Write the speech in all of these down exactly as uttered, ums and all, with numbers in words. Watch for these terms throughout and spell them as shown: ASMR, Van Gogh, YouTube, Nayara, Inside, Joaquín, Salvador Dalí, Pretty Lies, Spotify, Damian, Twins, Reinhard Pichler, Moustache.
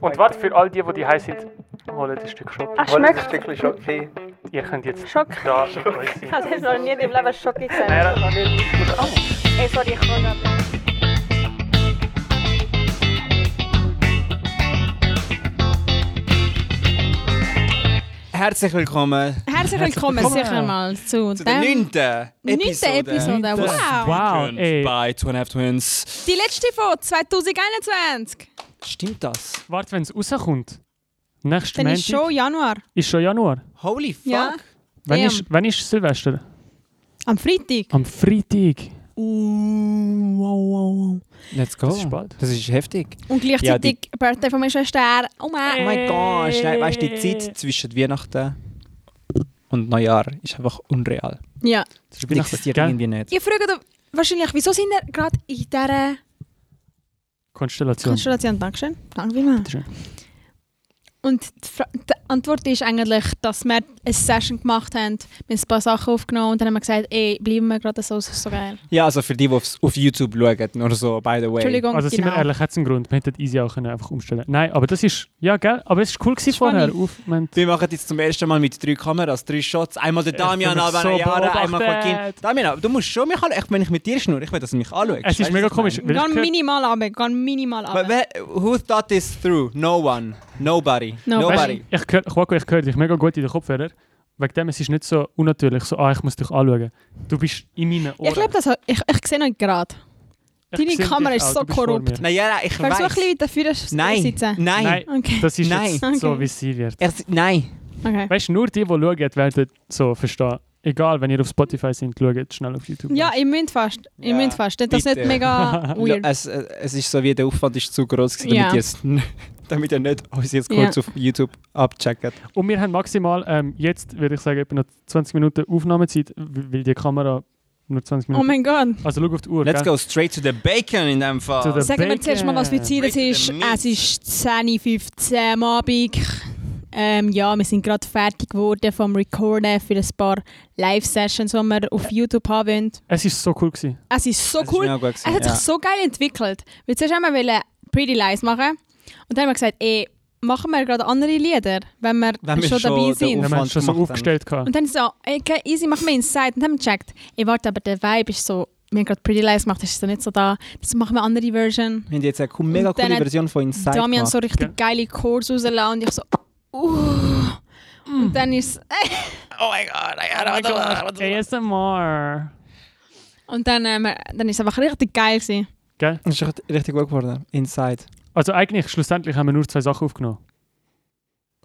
Und was für all die, die die heiß sind, holen das Stück Schoki. Ach, holen das Stückchen Schoki. Ihr könnt jetzt Schock. Da Schoki. Ich habe noch nie im Leben Schoki gesehen. Nein, das noch nicht. Oh. Ey, sorry, ich kann nicht. Herzlich willkommen. Herzlich willkommen, Herzlich willkommen. sicher mal zu, zu der neunten Episode. Episode. Wow. wow Ey. Bei Two and a Half Twins. Die letzte von zwanzig einundzwanzig. Stimmt das? Warte, wenn es rauskommt. Nächsten Montag. Ist schon Januar. Ist schon Januar. Holy fuck. Ja. Wann, ist, wann ist Silvester? Am Freitag. Am Freitag. Uh, wow, wow. Let's go. Das ist bald. Das ist heftig. Und gleichzeitig ja, die Birthday von meiner Schwester. Oh, oh mein Gott. Weißt du, die Zeit zwischen Weihnachten und Neujahr ist einfach unreal. Ja. Das existiert irgendwie nicht. Ihr fragt euch wahrscheinlich, wieso sind wir gerade in dieser Konstellation? Konstellation, Dankeschön. Danke vielmals. Und die, Fra- die Antwort ist eigentlich, dass wir eine Session gemacht haben, wir haben ein paar Sachen aufgenommen und dann haben wir gesagt, ey, bleiben wir gerade so, so geil. Ja, also für die, die aufs, auf YouTube schauen, nur so, by the way. Entschuldigung, also sind genau. wir ehrlich, hat es einen Grund, wir hätten easy auch einfach umstellen können. Nein, aber das ist, ja, gell, aber es war cool gewesen vorher. Auf, wir machen jetzt zum ersten Mal mit drei Kameras, drei Shots, einmal den Damian, ja, aber so Jahre, einmal Joaquín. Damian, du musst schon mich anschauen, wenn ich mit dir schnurre, ich will, dass du mich anschaust. Es ist mega komisch. Ganz minimal runter, ganz minimal runter. Who thought this through? No one. Nobody. No. Nobody. Weißt, ich höre, Joaquin, ich höre dich mega gut in den Kopfhörer. Wegen dem es ist nicht so unnatürlich, so, ah, ich muss dich anschauen. Du bist in meinen Ohren. Ich glaube, das ich, ich sehe noch gerade. Deine Kamera ist so korrupt. Nein, ja, ich weiß. Versuch ein bisschen dafür zu nein. sitzen. Nein, nein. Okay. Das ist nein. Jetzt okay. So, wie es sein wird. Ich, nein. Okay. Weißt du, nur die, die schauen, werden so verstehen. Egal, wenn ihr auf Spotify seid, schaut schnell auf YouTube. Ja, ihr müsst fast. Ihr ja, müsst fast. Das bitte. Ist nicht mega weird. Es, es ist so, wie der Aufwand ist zu groß gewesen, damit ja. ihr es damit ihr nicht uns jetzt kurz ja. auf YouTube abcheckt. Und wir haben maximal, ähm, jetzt würde ich sagen, etwa noch zwanzig Minuten Aufnahmezeit, weil die Kamera nur zwanzig Minuten... Oh mein Gott! Also schau auf die Uhr, Let's gell? Go straight to the bacon in diesem Fall. Sagen wir zuerst mal, was für Zeit es ist. Es ist zehn Uhr fünfzehn am Abend. Ähm, ja, wir sind gerade fertig geworden vom Recorden für ein paar Live-Sessions, die wir auf YouTube haben wollen. Es war so cool gewesen. Es ist so es cool. Ist gewesen, es hat ja. sich so geil entwickelt. Weil zuerst haben wir Pretty Lies machen. Und dann haben wir gesagt, ey, machen wir gerade andere Lieder, wenn wir, wenn wir schon dabei sind. Wenn wir schon so aufgestellt haben. Und dann so, okay, easy, machen wir Inside. Und dann haben wir gecheckt, ey, warte, aber der Vibe ist so, wir haben gerade Pretty Lies gemacht, das ist so nicht so da. Jetzt machen wir eine andere Version. Wir haben jetzt eine mega coole Version von Inside gemacht. Damian so richtig ja. geile Chords rausgelassen und ich so, uh. Mm. Und dann ist oh mein Gott, I got it. A S M R. Und dann, äh, dann ist es einfach richtig geil gewesen. Gell? Es ist richtig gut geworden, Inside. Also eigentlich, schlussendlich haben wir nur zwei Sachen aufgenommen.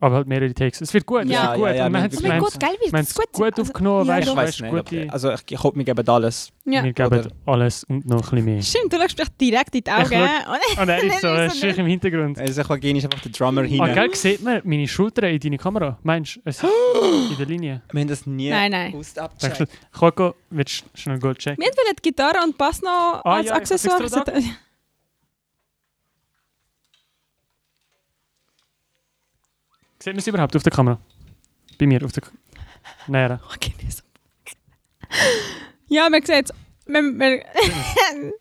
Aber halt mehrere Takes. Es wird gut, ja, es wird gut. Ja, ja, wir haben es gut, geil, wir haben es gut, gut aufgenommen. Also, ja, weißt, ich weißt, nicht, also ich hoffe, wir geben alles. Ja. Wir geben Oder? alles und noch ein bisschen mehr. Stimmt, du schaust mich direkt in die Augen. Und er ist so, er ist im Hintergrund. Also Joaquin ist einfach der Drummer hin. Ah, gell, sieht man meine Schultern in deine Kamera? Meinst du, es ist in der Linie? Wir haben das nie gewusst abgecheckt. Joaquin, willst du schnell gut checken? Wir haben die Gitarre und Bass noch ah, als ja, Accessoire. Sieht man es überhaupt auf der Kamera? Bei mir auf der Kamera. Nein. Okay, so. Ja, man sieht es. Man, man,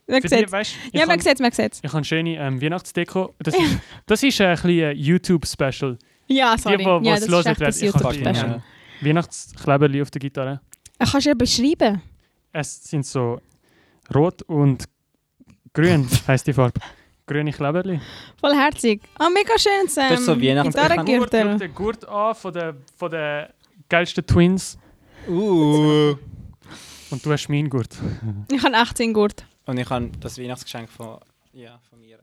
man sieht es. Weißt, ja, man sieht es. Ich habe schöne ähm, Weihnachtsdeko. Das ist, das ist ein bisschen YouTube-Special. Ja, sorry. Die, wo, ja, das ist echt das YouTube-Special. Ja. Weihnachtskleberli auf der Gitarre. Ach, kannst du ja beschreiben? Es sind so rot und grün, heisst die Farbe. Grüne Kleberli. Voll herzig. Oh, mega schön, Sam. Das ist so Weihnachts-Gitarrengürtel. Ich habe den Gurt an von den, von den geilsten Twins. Uh. Und du hast meinen Gurt. Ich habe achtzehn Gurt. Und ich habe das Weihnachtsgeschenk von, ja, von mir.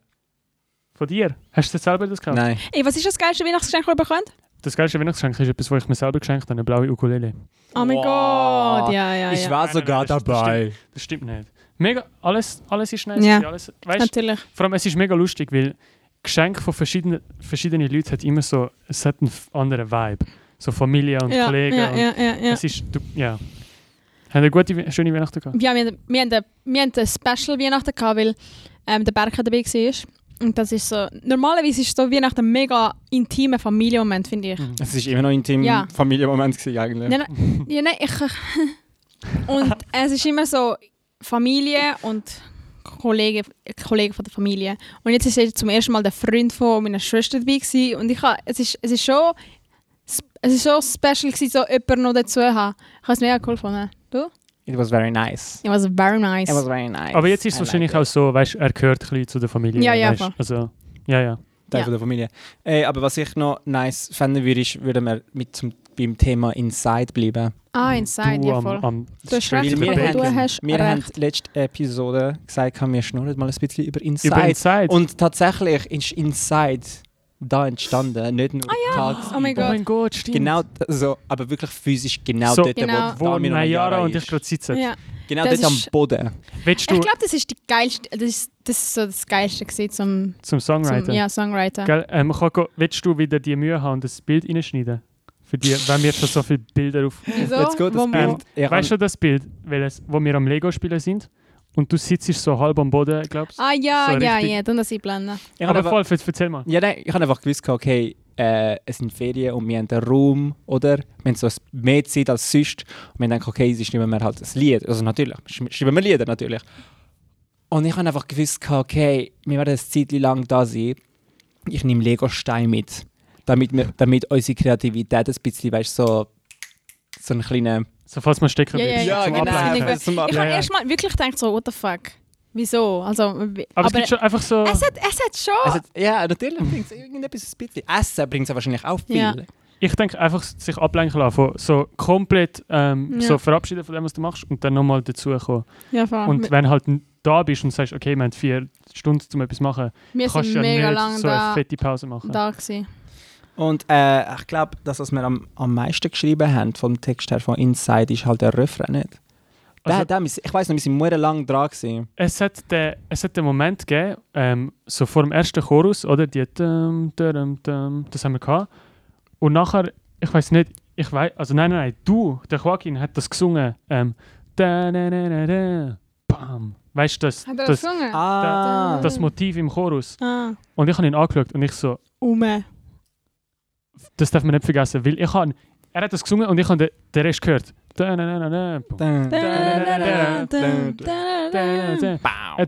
Von dir? Hast du das selber das gekauft? Nein. Ey, was ist das geilste Weihnachtsgeschenk, das ihr bekommt? Das geilste Weihnachtsgeschenk ist etwas, das ich mir selber geschenkt habe, eine blaue Ukulele. Oh mein wow. Gott, ja, ja, ja. Ich war sogar nein, nein, das dabei. Ist, das stimmt, das stimmt nicht. Mega, alles, alles ist nice. Ja, alles, weißt, natürlich. Vor allem, es ist mega lustig, weil Geschenke von verschiedenen, verschiedenen Leuten hat immer so, es hat einen anderen Vibe. So Familie und ja, Kollegen. Ja, ja, ja, ja. Es ist, du, ja. Haben wir gute, schöne Weihnachten gehabt? Ja, wir, wir haben eine Special Weihnachten gehabt, weil ähm, der Berg dabei war. Und das ist so, normalerweise ist so Weihnachten ein mega intimer Familienmoment, finde ich. Es ist immer noch ein intimer ja. Familienmoment gewesen, eigentlich. Nein, nein, ja, nein, ich... Und es ist immer so... Familie und Kollege, Kollege von der Familie. Und jetzt war zum ersten Mal der Freund von meiner Schwester dabei gewesen. Und ich habe, es ist, es ist schon, es ist schon special gewesen, so jemanden noch dazu zu haben. Ich habe es mega cool gefunden. Du? It was very nice. It was very nice. It was very nice. Aber jetzt ist es wahrscheinlich like auch so, weißt, er gehört ein bisschen zu der Familie. Ja, ja, voll. Also, ja, ja. Teil ja. von der Familie. Ey, aber was ich noch nice fänden würde, ist, würden wir mit zum, beim Thema Inside bleiben. Ah, Inside, du, ja voll. Am, am du hast recht, wir haben, du hast wir recht. haben die letzte Episode gesagt, wir schnurren mal ein bisschen über Inside. Über Inside. Und tatsächlich ist Inside da entstanden, nicht nur ah, ja. tagsüber. Oh mein Gott, oh mein Gott, stimmt. Genau, also, aber wirklich physisch genau so, dort, genau. wo, wo Nayara und ich gerade sitzen. Ja. Genau das dort am Boden. Ich glaube, das ist die geilste, das ist, das ist so das Geilste gewesen zum, zum Songwriter. Zum, ja, Songwriter. Gell, ähm, go, willst du wieder die Mühe haben und das Bild reinschneiden? Für die, wenn wir schon so viele Bilder auf... Wieso? Let's go, das Bild. Ja, weißt du das Bild, welches, wo wir am Lego spielen sind? Und du sitzt so halb am Boden, glaubst du? Ah ja, so ja, ja, dann das einblenden. Aber voll, erzähl mal. Ja, nein, ich habe einfach gewusst, okay, äh, es sind Ferien und wir haben einen Raum, oder? Wir haben so mehr Zeit als sonst. Und wir denken, okay, jetzt schreiben wir halt ein Lied. Also natürlich, schreiben wir Lieder, natürlich. Und ich habe einfach gewusst, okay, wir werden eine Zeit lang da sein. Ich nehme Lego-Stein mit, damit, wir, damit unsere Kreativität ein bisschen, weißt du, so, so einen kleinen... So, falls man stecken will. Ja, ja, ja, genau. Ableiten. Ich, ich habe ja, ja. erstmal wirklich gedacht, so, what the fuck? Wieso? Also, aber, aber es gibt schon einfach so... Es hat, es hat schon... Es hat, ja, natürlich bringt es irgendetwas ein bisschen. Essen bringt es wahrscheinlich auch viel. Ja. Ich denke einfach, sich ablenken lassen, von so komplett ähm, ja. so verabschieden von dem, was du machst und dann nochmal dazukommen. Ja, voll. Und wenn halt da bist und sagst, okay, wir haben vier Stunden, um etwas zu machen, wir kannst du ja mega nicht lang so da eine fette Pause machen. Da gewesen. Und äh, ich glaube, das, was wir am, am meisten geschrieben haben, vom Text her von Inside, ist halt der Refrain nicht. Der, also, der, ich weiss noch, wir waren sehr lange dran gewesen. Es hat den, es hat den Moment gegeben, ähm, so vor dem ersten Chorus, oder? Die, dum, dum, dum, das haben wir gehabt. Und nachher, ich weiss nicht, ich weiss, also nein, nein, nein, du, der Joaquín, hat das gesungen. Ähm, da, da, da, da, da, bam. Weißt du, das, das, das, das, ah. das Motiv im Chorus. Ah. Und ich habe ihn angeschaut und ich so, Ume. Das darf man nicht vergessen, weil ich habe, er hat das gesungen und ich habe den, den Rest gehört.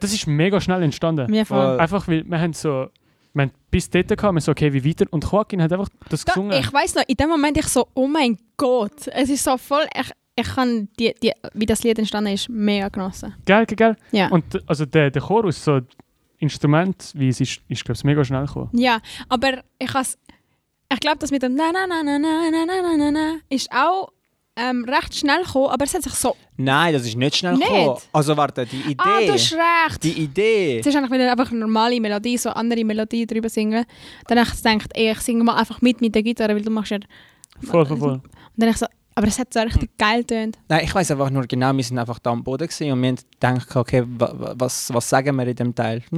Das ist mega schnell entstanden. Einfach weil wir haben so, wir haben bis dort gekommen, so okay, wie weiter? Und Joaquín hat einfach das gesungen. Da, ich weiss noch, in dem Moment ich so, oh mein Gott, es ist so voll, ich, ich kann die, die, wie das Lied entstanden ist, mega genossen. Geil, geil, geil. Ja. Und also der, der Chorus, so Instrument, wie es ist, ist glaube ich mega schnell gekommen. Ja, aber ich has Ich glaube, das mit dem na na na na na na na na na ist auch ähm, recht schnell gekommen, aber es hat sich so... Nein, das ist nicht schnell gekommen. Also warte, die Idee... Ah, du hast recht. Die Idee... Es ist eigentlich wieder einfach eine normale Melodie, so andere Melodie drüber singen. Dann habe ich gedacht, ey, ich singe mal einfach mit mit der Gitarre, weil du machst ja... Voll, voll, voll. Und dann ich so, aber es hat so richtig hm. geil getönt. Nein, ich weiss einfach nur genau, wir waren einfach da am Boden gewesen und wir haben gedacht, okay, was, was sagen wir in dem Teil? Voll,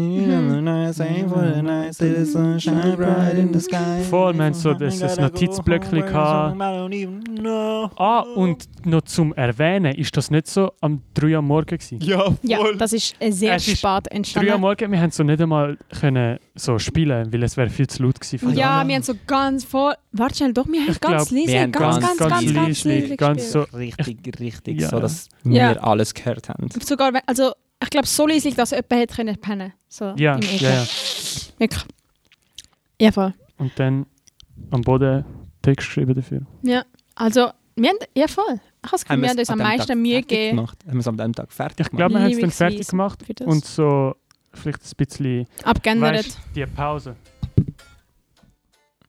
wir haben so das, das Notizblöckchen gehabt. Ah, und noch zum Erwähnen, ist das nicht so am drei Uhr am Morgen gewesen? Ja, voll. Ja, das ist sehr es spät entstanden. drei Uhr am Morgen, wir haben so nicht einmal können so spielen, weil es wäre viel zu laut gewesen. Ja, ja, wir haben so ganz voll... Warte schnell, doch, wir haben ich ganz leise, ganz, ganz, ganz, ganz leise ganz so richtig, richtig, ja. so dass ja. wir alles gehört haben. Sogar, also ich glaube, so leise, dass jemand hätte pennen können. So ja, ja, ja. Wirklich. Ja, voll. Und dann am Boden Text geschrieben dafür. Ja, also, wir haben, ja voll. Ich habe das Gefühl, wir haben uns am meisten Mühe gegeben. Haben wir es an dem Tag fertig gemacht? Ich glaube, wir haben es dann fertig gemacht und so vielleicht ein bisschen... Abgeändert. Weißt, die Pause.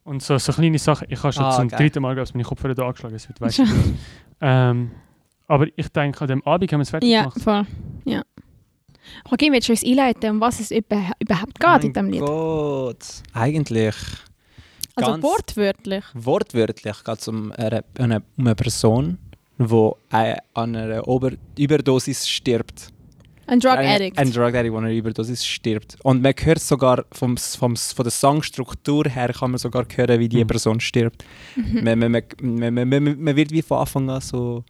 Und so, so kleine Sachen, ich habe schon ah, zum geil. dritten Mal, glaube ich, meine Kopfhörer da angeschlagen, es wird weiss ich nicht. Ähm, aber ich denke, an dem Abend haben wir es fertig ja, gemacht. Voll. Ja, voll. Joaquín, willst du uns einleiten, um was es überhaupt geht in diesem Lied? Gott, eigentlich... Also wortwörtlich? Wortwörtlich geht es um eine, um eine Person, die an einer Ober- Überdosis stirbt. Ein Drug Addict. Ein Drug Addict, der an einer Überdosis stirbt. Und man hört sogar, vom, vom, von der Songstruktur her kann man sogar hören, wie diese Person stirbt. Mhm. Man, man, man, man, man, man wird wie von Anfang an so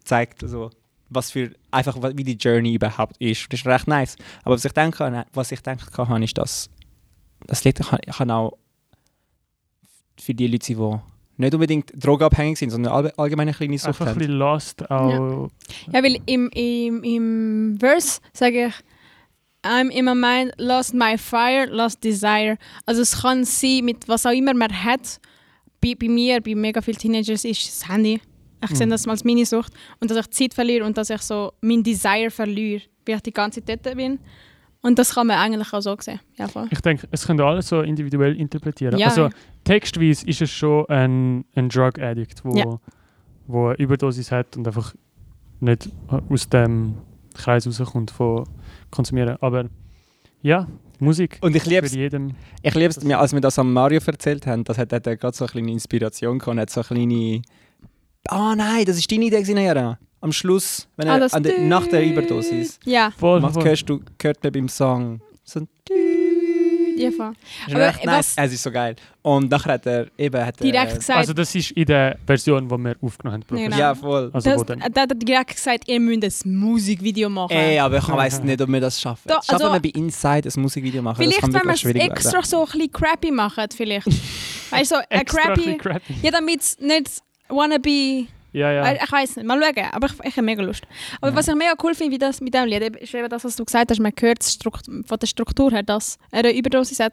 gezeigt, also, was für, einfach wie die Journey überhaupt ist. Das ist recht nice. Aber was ich denke, was ich denke kann, ist, dass das Lied kann, kann auch für die Leute sein, die nicht unbedingt drogenabhängig sind, sondern allgemein eine kleine Sucht haben. Einfach ein bisschen lost auch. Ja, ja weil im, im, im Verse sage ich, I'm in my mind, lost my fire, lost desire. Also es kann sein, mit was auch immer man hat, bei, bei mir, bei mega vielen Teenagers ist das Handy. Ich mhm. sehe das mal als meine Sucht. Und dass ich Zeit verliere und dass ich so mein Desire verliere, weil ich die ganze Zeit dort bin. Und das kann man eigentlich auch so sehen. Ja, ich denke, es können alle so individuell interpretieren. Ja, also ja. Textweise ist es schon ein, ein Drug Addict, der ja. eine Überdosis hat und einfach nicht aus dem Kreis rauskommt von Konsumieren. Aber ja, Musik und ich lieb's, für jedem. Ich liebe es, als wir das an Mario erzählt haben, das hat, hat er gerade so eine kleine Inspiration gehabt, hat so eine kleine... Ah oh nein, das ist deine Idee gewesen, Jana. Am Schluss, wenn er, ah, an der, nach der Überdosis, ja. voll, macht, voll. Hörst du, hört man beim Song so ein ja, voll. Aber nice. Es ist so geil. Und nachher hat er eben... Hat direkt er, gesagt... Also das ist in der Version, die wir aufgenommen haben. Genau. Ja, voll. Also das, dann hat er direkt gesagt, ihr müsst ein Musikvideo machen. Ey, aber ich weiss nicht, ob wir das schaffen. Da, also, schaffen wir bei Inside ein Musikvideo machen? Vielleicht, das kann wenn wir es extra werden. So ein bisschen crappy machen, vielleicht. Weißt du, so ein crappy... crappy. Ja, damit es nicht wannabe... Ja, ja. Ich weiß nicht, mal schauen, aber ich, ich habe mega Lust. Aber ja. was ich mega cool finde wie das mit diesem Lied, ist eben das, was du gesagt hast, man hört von der Struktur her, dass er eine Überdosis hat.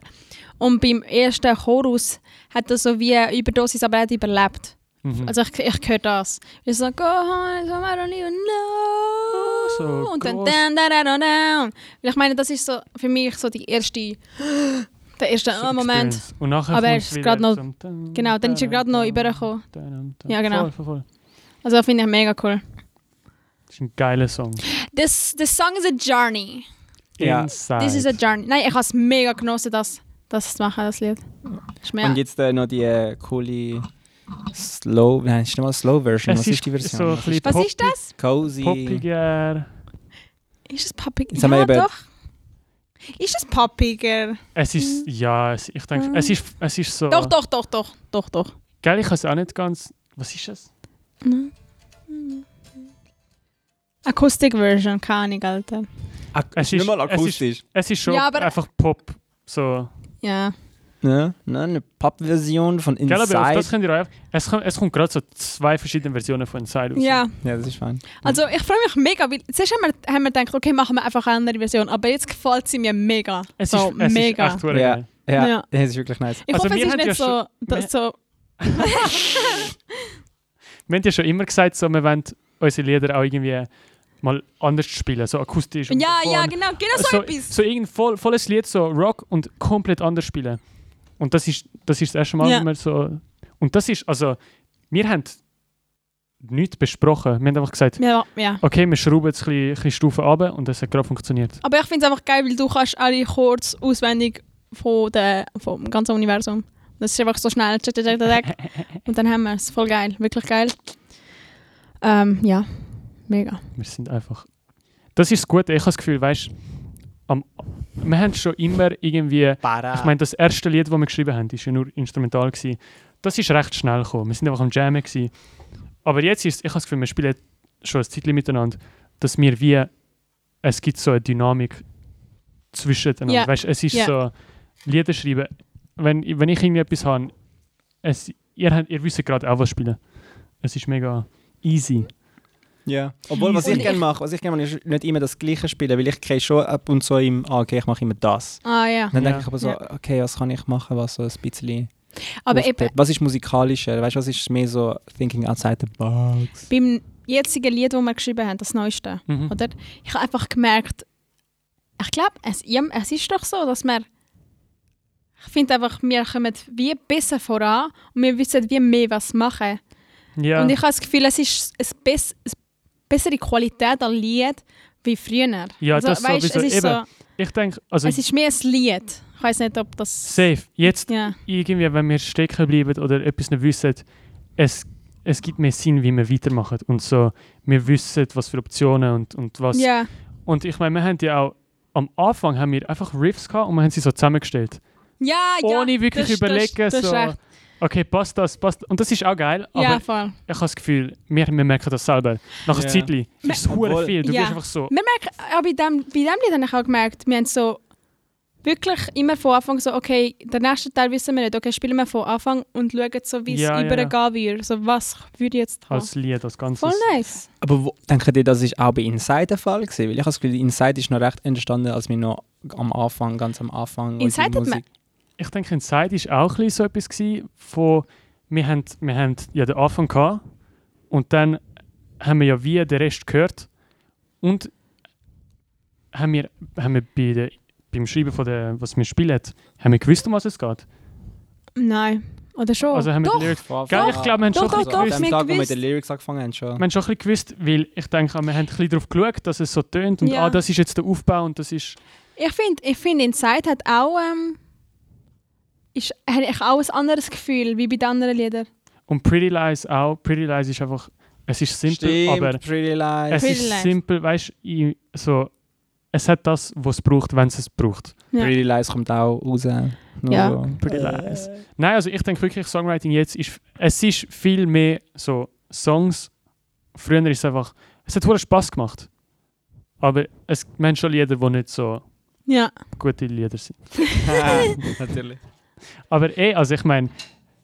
Und beim ersten Chorus hat er so wie eine Überdosis, aber er hat überlebt. Mhm. Also ich, ich höre das. Ich so, go home, somewhere on you know. So und dann, dann, dann, dann, dann. Ich meine, das ist so für mich so die erste... Der erste oh, Moment. Und nachher aber er ist gerade noch... Genau, dann ist er gerade noch übergekommen. Ja, genau. Voll, voll, voll. Also finde ich mega cool. Das ist ein geiler Song. This, this song is a journey. Yeah. Inside. This is a journey. Nein, ich habe es mega genossen, das, das zu machen, das Lied. Und jetzt äh, noch die äh, coole Slow... Nein, es ist nicht mal Slow-Version. Was ist, ist die Version? So was ist, was ist das? Cozy. Poppiger. Ist es poppiger? Ja, ja doch. Ist es poppiger? Es ist... Ja, es, ich denke... Mm. Es, ist, es ist so... Doch, doch, doch, doch. Doch, doch. Geil, ich kann es auch nicht ganz... Was ist es? Mhm. Akustik-Version, keine Ahnung, Alter. Ak- es ist nicht mal akustisch. Es ist, es ist schon ja, einfach Pop. So. Ja. Ne? Ne? Eine Pop-Version von Inside. Gell, aber auf das könnt ihr auch, es kommt, es kommt gerade so zwei verschiedene Versionen von Inside raus. Ja. Ja, das ist fein. Also ich freue mich mega, weil zuerst haben wir, haben wir gedacht, okay, machen wir einfach eine andere Version, aber jetzt gefällt sie mir mega. Es so, ist, es mega. Ist echt cool. Ja. Ja. Ja, es ist wirklich nice. Ich also hoffe, es ist nicht ja so... Das so wir haben ja schon immer gesagt, so, wir wollen unsere Lieder auch irgendwie mal anders spielen, so akustisch. Und ja, ja, genau, genau so, so etwas. So ein voll, volles Lied, so Rock und komplett anders spielen. Und das ist das, ist das erste Mal, ja. wenn wir so... Und das ist, also, wir haben nichts besprochen. Wir haben einfach gesagt, ja, ja. okay, wir schrauben jetzt ein bisschen Stufen runter und das hat gerade funktioniert. Aber ich finde es einfach geil, weil du kannst alle Chords auswendig von der, vom ganzen Universum. Das ist einfach so schnell. Und dann haben wir es. Voll geil. Wirklich geil. Ähm, ja. Mega. Wir sind einfach... Das ist das Gute. Ich habe das Gefühl, weißt du, wir haben schon immer irgendwie... Ich meine, das erste Lied, das wir geschrieben haben, war ja nur instrumental. Gewesen. Das ist recht schnell gekommen. Wir sind einfach am Jammen gewesen. Aber jetzt ist es... Ich habe das Gefühl, wir spielen schon ein Zeitchen miteinander, dass wir wie... Es gibt so eine Dynamik zwischeneinander. Yeah. Weißt, es ist yeah. so... Lieder schreiben... Wenn, wenn ich irgendwie etwas habe, es, ihr, ihr wisst gerade auch, was spielen. Es ist mega easy. Ja, yeah. Obwohl, was ich gerne mache, was ich gerne mache, ist nicht immer das Gleiche spielen, weil ich gehe schon ab und zu im, ah, okay, ich mache immer das. Ah, ja. Dann denke ja. ich aber so, okay, was kann ich machen, was so ein bisschen... Aber eben, was ist musikalischer? Weißt du, was ist mehr so thinking outside the box? Beim jetzigen Lied, das wir geschrieben haben, das Neueste, mhm. oder? Ich habe einfach gemerkt, ich glaube, es, es ist doch so, dass wir... Ich finde einfach, wir kommen wie besser voran und wir wissen wie mehr, was machen. Ja. Und ich habe das Gefühl, es ist eine bess- bessere Qualität an Lied wie früher. Ja, also, das weißt, sowieso. Es ist so, ich denke, also es ist mehr ein Lied. Ich weiss nicht, ob das... Safe. Jetzt, ja. irgendwie, wenn wir stecken bleiben oder etwas nicht wissen, es, es gibt mehr Sinn, wie wir weitermachen. Und so, wir wissen, was für Optionen und, und was... Ja. Und ich meine, wir haben ja auch... Am Anfang haben wir einfach Riffs gehabt und wir haben sie so zusammengestellt. Ja, ja. Ohne wirklich das, überlegen, das, das so, okay, passt das, passt das. Und das ist auch geil, aber ja, ich habe das Gefühl, wir, wir merken das selber. Nach einer Zeit ist es verdammt viel, du ja. bist einfach so. Wir merken, auch bei dem, bei dem Lied habe ich auch gemerkt, wir haben so wirklich immer von Anfang so, okay, den nächsten Teil wissen wir nicht, okay, spielen wir von Anfang und schauen so, wie ja, es ja. übergehen wird. So, was würde ich jetzt haben? Als Lied, das Ganze. Voll nice. Aber denkt ihr, das war auch bei Inside der Fall gewesen? Weil ich habe das Gefühl, Inside ist noch recht entstanden, als wir noch am Anfang, ganz am Anfang Inside Musik... Ich denke, Inside war auch so etwas gewesen, von... Wir haben, wir haben ja den Anfang gehabt und dann haben wir ja wie den Rest gehört und haben wir, haben wir bei der, beim Schreiben von der, was wir spielen, haben wir gewusst, um was es geht? Nein, oder schon? Also haben doch, wir die Lyrics, doch, gell, ich glaube, wir haben doch, schon doch, ein bisschen doch, gewusst. An dem Tag, wo wir mit den Lyrics angefangen haben, schon. Wir haben schon ein bisschen gewusst, weil ich denke, wir haben ein bisschen darauf geschaut, dass es so tönt und ja. ah, das ist jetzt der Aufbau und das ist... Ich finde, ich find, Inside hat auch... Ähm Ich habe auch ein anderes Gefühl, wie bei den anderen Liedern. Und Pretty Lies auch. Pretty Lies ist einfach... Es ist simpel, Stimmt, aber... Pretty Lies. Es Pretty ist Lies. Simpel, weißt du, so... Es hat das, was es braucht, wenn es es braucht. Ja. Pretty Lies kommt auch raus. Nur ja. So. Pretty Lies. Nein, also ich denke wirklich, Songwriting jetzt ist... Es ist viel mehr so Songs. Früher ist es einfach... Es hat wirklich Spass gemacht. Aber es haben schon Lieder, die nicht so... Ja. Gute Lieder sind. Ja, natürlich. Aber eh, also ich meine,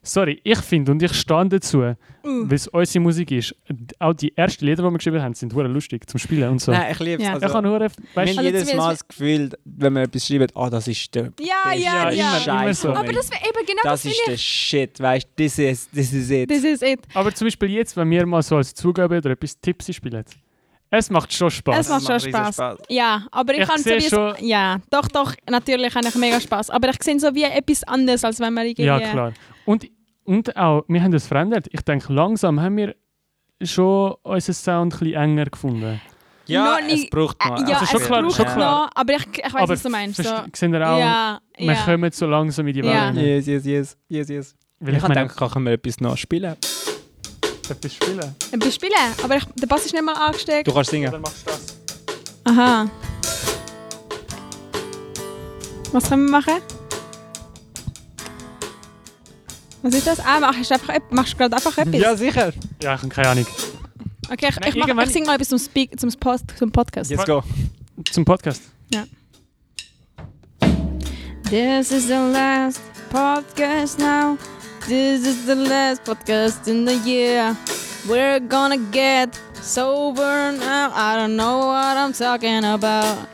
sorry, ich finde und ich stehe dazu, uh. weil es unsere Musik ist. Auch die ersten Lieder, die wir geschrieben haben, sind lustig zum Spielen und so. Nein, ich liebe es. Ja. Also, ich habe also jedes Mal das Gefühl, wenn man etwas schreibt, oh, das ist der ja, ja, ja. Scheiß. So. Aber das wäre eben genau das. Das ist der Shit, weißt du, this is, this is it. This is it. Aber zum Beispiel jetzt, wenn wir mal so als Zugabe oder etwas Tipps spielen, es macht schon Spass. Es macht schon Spaß. Spaß. Ja, aber ich, ich kann so wie schon... Ja, doch, doch, natürlich habe ich mega Spass. Aber ich sehe so wie etwas anderes, als wenn man irgendwie... Ja, klar. Und, und auch, wir haben das verändert. Ich denke, langsam haben wir schon unseren Sound ein bisschen enger gefunden. Ja, no, es braucht noch. Ja, also schon es klar, braucht schon klar. Noch, aber ich, ich weiss, was du meinst. So. Seht ihr auch, ja, wir ja. kommen so langsam in die Welt. Ja. Yes, yes, yes, yes, yes. Weil ich denke, können wir etwas noch spielen. Etwas spielen. Etwas spielen? Aber ich, der Bass ist nicht mal angesteckt. Du kannst singen. Oder machst du das? Aha. Was können wir machen? Was ist das? Ah, machst du, einfach, machst du gerade einfach etwas? Ja, sicher. Ja, ich habe keine Ahnung. Okay, ich, Nein, ich, mach, ich singe mal etwas zum, Speak, zum, Post, zum Podcast. Let's go. Zum Podcast? Ja. This is the last podcast now. This is the last podcast in the year. We're gonna get sober now. I don't know what I'm talking about.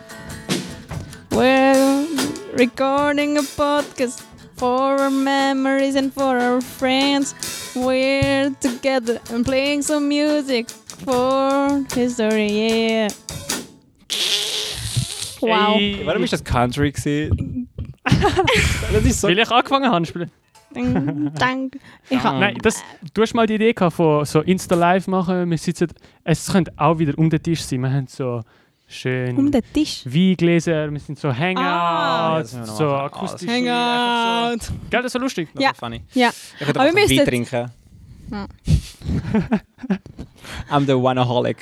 We're recording a podcast for our memories and for our friends. We're together and playing some music for history, yeah. Wow. Hey. Warum war das Country? Das ist so. Weil ich angefangen habe zu spielen. Danke. Nein, das, du hast mal die Idee gehabt, von so Insta-Live machen. Wir sitzen, es könnte auch wieder um den Tisch sein. Wir haben so schön um den Tisch. Weingläser, wir sind so Hangout, ah, so akustisch. Hangout. So. Gell, das ist so lustig. Ja. Funny. Ja. Ich könnte auch Wein trinken. Ja. I'm the Wineaholic.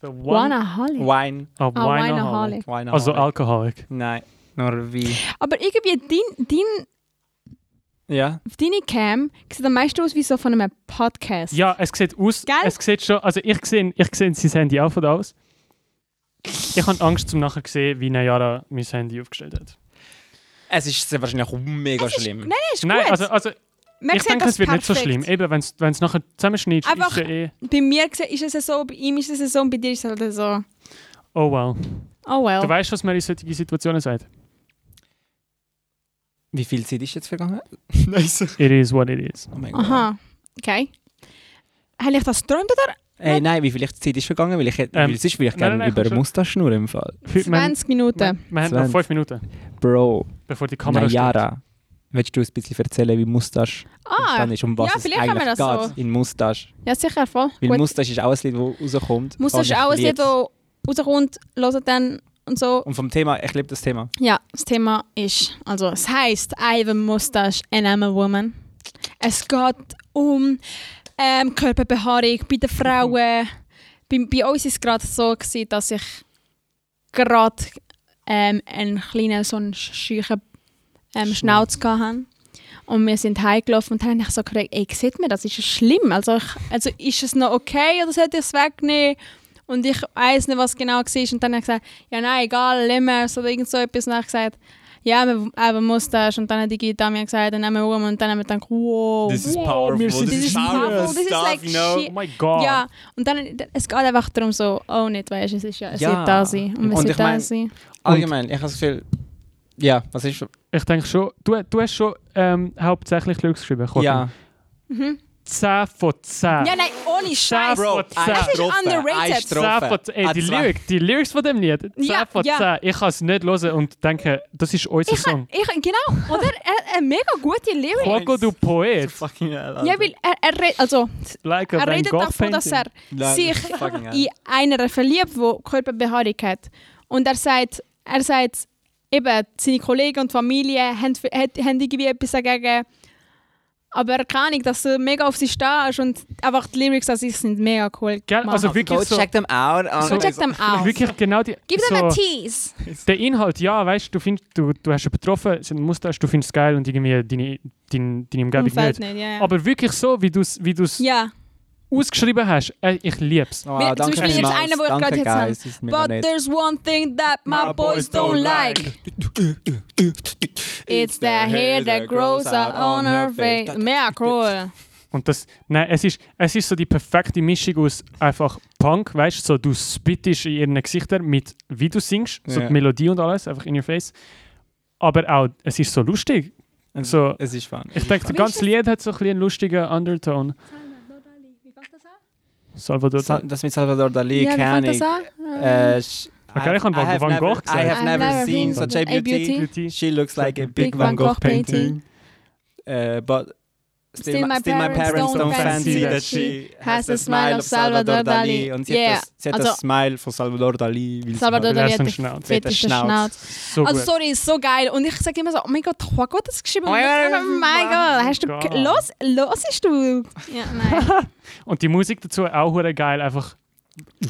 The Wineaholic? Wine. Oh, Wineaholic. Wine also Alkoholic. Nein, nur Wein. Aber irgendwie dein... dein Ja. Auf deine Cam sieht am meisten aus wie so von einem Podcast. Ja, es sieht aus. Gell? Es sieht schon, also ich sehe ich sein Handy auf oder aus. Ich habe Angst, um nachher zu sehen, wie Nayara mein Handy aufgestellt hat. Es ist wahrscheinlich mega ist, schlimm. Nein, es ist gut. Nein, also, also, ich denke, es wird perfekt. Nicht so schlimm. Eben, wenn es nachher zusammenschneidet, ist es eh... Bei mir ist es so, bei ihm ist es so und bei dir ist es halt so. Oh well. Oh well. Du weißt, was man in solchen Situationen sagt. Wie viel Zeit ist jetzt vergangen? Nice. It is what it is. Oh mein Gott. Aha, okay. Habe ich das geträumt oder? Ey, nein, wie viel Zeit ist vergangen? Weil ich hätte, ähm, weil es ist vielleicht gerne nein, über Moustache schnurren im Fall. zwanzig Minuten. Wir haben noch fünf Minuten. Bro. Bevor die Kamera Nayara, steht. Willst du uns ein bisschen erzählen, wie Moustache ah, entstanden ist? Um was ja, es eigentlich geht so. In Moustache. Ja, sicher, voll. Weil Gut. Moustache ist auch ein Lied, das rauskommt. Moustache ist auch ein Lied, das rauskommt, hört dann... Und, so. Und vom Thema, ich liebe das Thema. Ja, das Thema ist, also es heisst I have a mustache and I'm a woman. Es geht um ähm, Körperbehaarung bei den Frauen. Mhm. Bei, bei uns war es gerade so, gewesen, dass ich gerade ähm, einen kleinen, so einen scheuchen ähm, Schnauz hatte. Und wir sind heimgelaufen und haben mich so gefragt, ey, sieht man das? Ist es schlimm? Also, ich, also ist es noch okay oder sollte ich es wegnehmen? Und ich weiss nicht, was genau war. Und dann habe ich gesagt, ja nein, egal, nicht mehr. So, irgend so etwas. Und dann habe ich gesagt, Ja, eben Moustache und dann hat die Gitarre mir gesagt, dann nehmen wir um und dann haben wir gedacht, wow, this is powerful, this is powerful, this is like shit. Oh my God. Ja, und dann, es geht einfach darum so, oh nicht, weißt du, es ist ja, es ja. wird da sein. Und es und wird da sein. Allgemein, ich habe das Gefühl, ja, was ist schon? Ich denke schon, du, du hast schon ähm, hauptsächlich Lyrics geschrieben, Joaquín. Ja. Mhm. zehn von zehn. Ja, nein, ohne Scheiß. Das ist underrated. zehn von zehn. Ey, die, Lyric, die Lyrics von dem Lied. zehn ja, von zehn. Ja. Ich kann es nicht hören und denke, das ist unser ich Song. Ha, ich, genau, oder? Er, er mega gute Lyrics. Joaquín, du Poet. Ja, weil er, er, red, also, like er redet davon, dass er like sich in einer verliebt, die Körperbehaarung hat. Und er sagt, er sagt eben, seine Kollegen und Familie haben, haben irgendwie etwas dagegen. Aber keine Ahnung, dass du mega auf sie stehst und einfach die Lyrics an sich sind mega cool. Gell, also wirklich so, check them out. So, check them out. Wirklich genau die, gib so, them a tease. Der Inhalt, ja, weißt du, find, du, du hast übertroffen, du musst das, du findest es geil und irgendwie deine, deine, deine Umgebung nicht. nicht yeah. Aber wirklich so, wie du es wie yeah. ausgeschrieben hast, ich lieb's. Oh, wow, zum Beispiel jetzt einer, wo ich gerade jetzt habe. But nett. There's one thing that my, my boys don't like. It's the hair that grows out on her face. Mehr cool. Und das, nein, es ist, es ist so die perfekte Mischung aus einfach Punk, weißt du, so du spittest in ihren Gesichtern mit, wie du singst, so yeah. die Melodie und alles, einfach in your face. Aber auch, es ist so lustig. So, es ist fun. Ich denke, das ganze Lied hat so ein bisschen einen lustigen Undertone. Salvador Sa- das mit Salvador Dalí ja, kenne ich. Äh, sh- okay, ich habe Van Gogh gesagt. I have never, never seen such so a beauty. beauty. She looks like a big, big Van Gogh, Van Gogh painting. painting. Uh, but still, still, my, still my parents don't, don't fancy that she has the smile of Salvador Dalí. Und sie yeah. hat das, sie hat also, das Smile von Salvador Dalí. Salvador Dalí hat den fettischen Schnauz. So also sorry, ist so geil. Und ich sage immer so, oh mein Gott, Joaquín hat das geschrieben. Oh mein Gott, los, los ist du. Ja, nein. Und die Musik dazu auch hure geil, einfach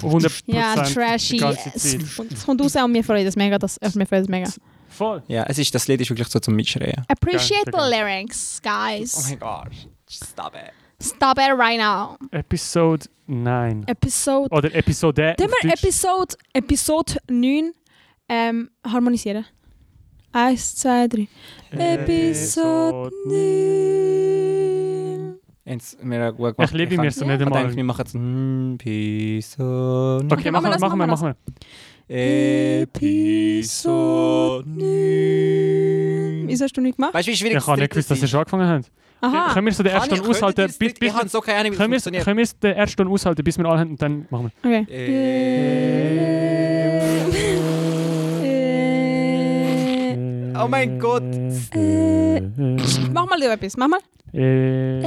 hundert Prozent. Ja, trashy. Es kommt raus und mir freut es mega, das mir freut es mega. Voll. Ja, es ist, das Lied ist wirklich so zum Mitschreien. Appreciate the lyrics, guys. Oh mein Gott, stop it. Stop it right now. Episode neun. Episode... Oder Episode... Können wir Episode, Episode neun ähm, harmonisieren? eins, zwei, drei. Episode neun. Ins, mir gut ich liebe mir so nicht einmal. Ich denke, wir machen jetzt Episode. Okay, machen wir, machen wir, machen wir. Episode neun. Wieso hast du nicht gemacht? Weißt du, wie schwierig ich habe nicht gewusst, dass ihr schon angefangen habt. Aha. Können wir so den ersten Ton aushalten? Bis, bis, ich habe so keine Ahnung, wie es funktioniert. Können wir den ersten Ton aushalten, bis wir alle haben und dann machen wir. Okay. E- oh mein Gott. E- mach mal lieber etwas, mach mal. Episode.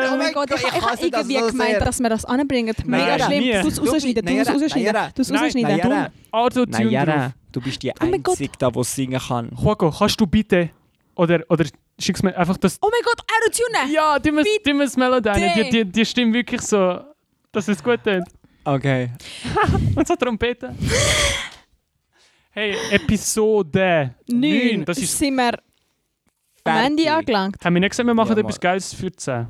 Oh mein Gott, ich habe irgendwie gemeint, dass wir das anbringen. Mega schlimm. Du es rausschneiden, du es rausschneiden, du es rausschneiden. Autotune drauf. Du bist die Einzige, die es singen kann. Joaquín, kannst du bitte, oder, oder schickst mir einfach das... Oh mein Gott, Autotune! Ja, Dimmes Melodie, die, die stimmt wirklich so, dass es gut tönt. Okay. Und so Trompete. Hey, Episode neun. Das ist sind wir am Ende angelangt. Haben wir nicht gesagt, wir machen ja, etwas Geiles für zehn?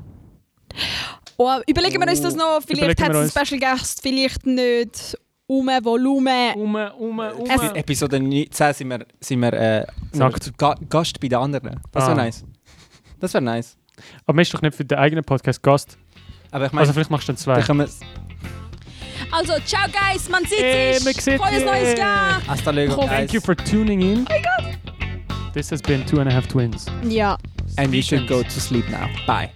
Oh, überlegen wir uns das noch. Vielleicht hat es einen Special Guest, vielleicht nicht. Um, Volumen. Um, um, um. Es ist Episode zehn sind wir, sind wir, äh, sind wir Gast bei den anderen. Das wäre ah. nice. Das wäre nice. Aber man ist doch nicht für den eigenen Podcast Gast. Aber ich mein, also vielleicht machst du dann zwei. Also, ciao guys, man sieht hey, sich! Volles neues Jahr! Hasta luego, guys. Thank you for tuning in. Oh my God! This has been Two and a Half Twins. Yeah. And you should go to sleep now. Bye.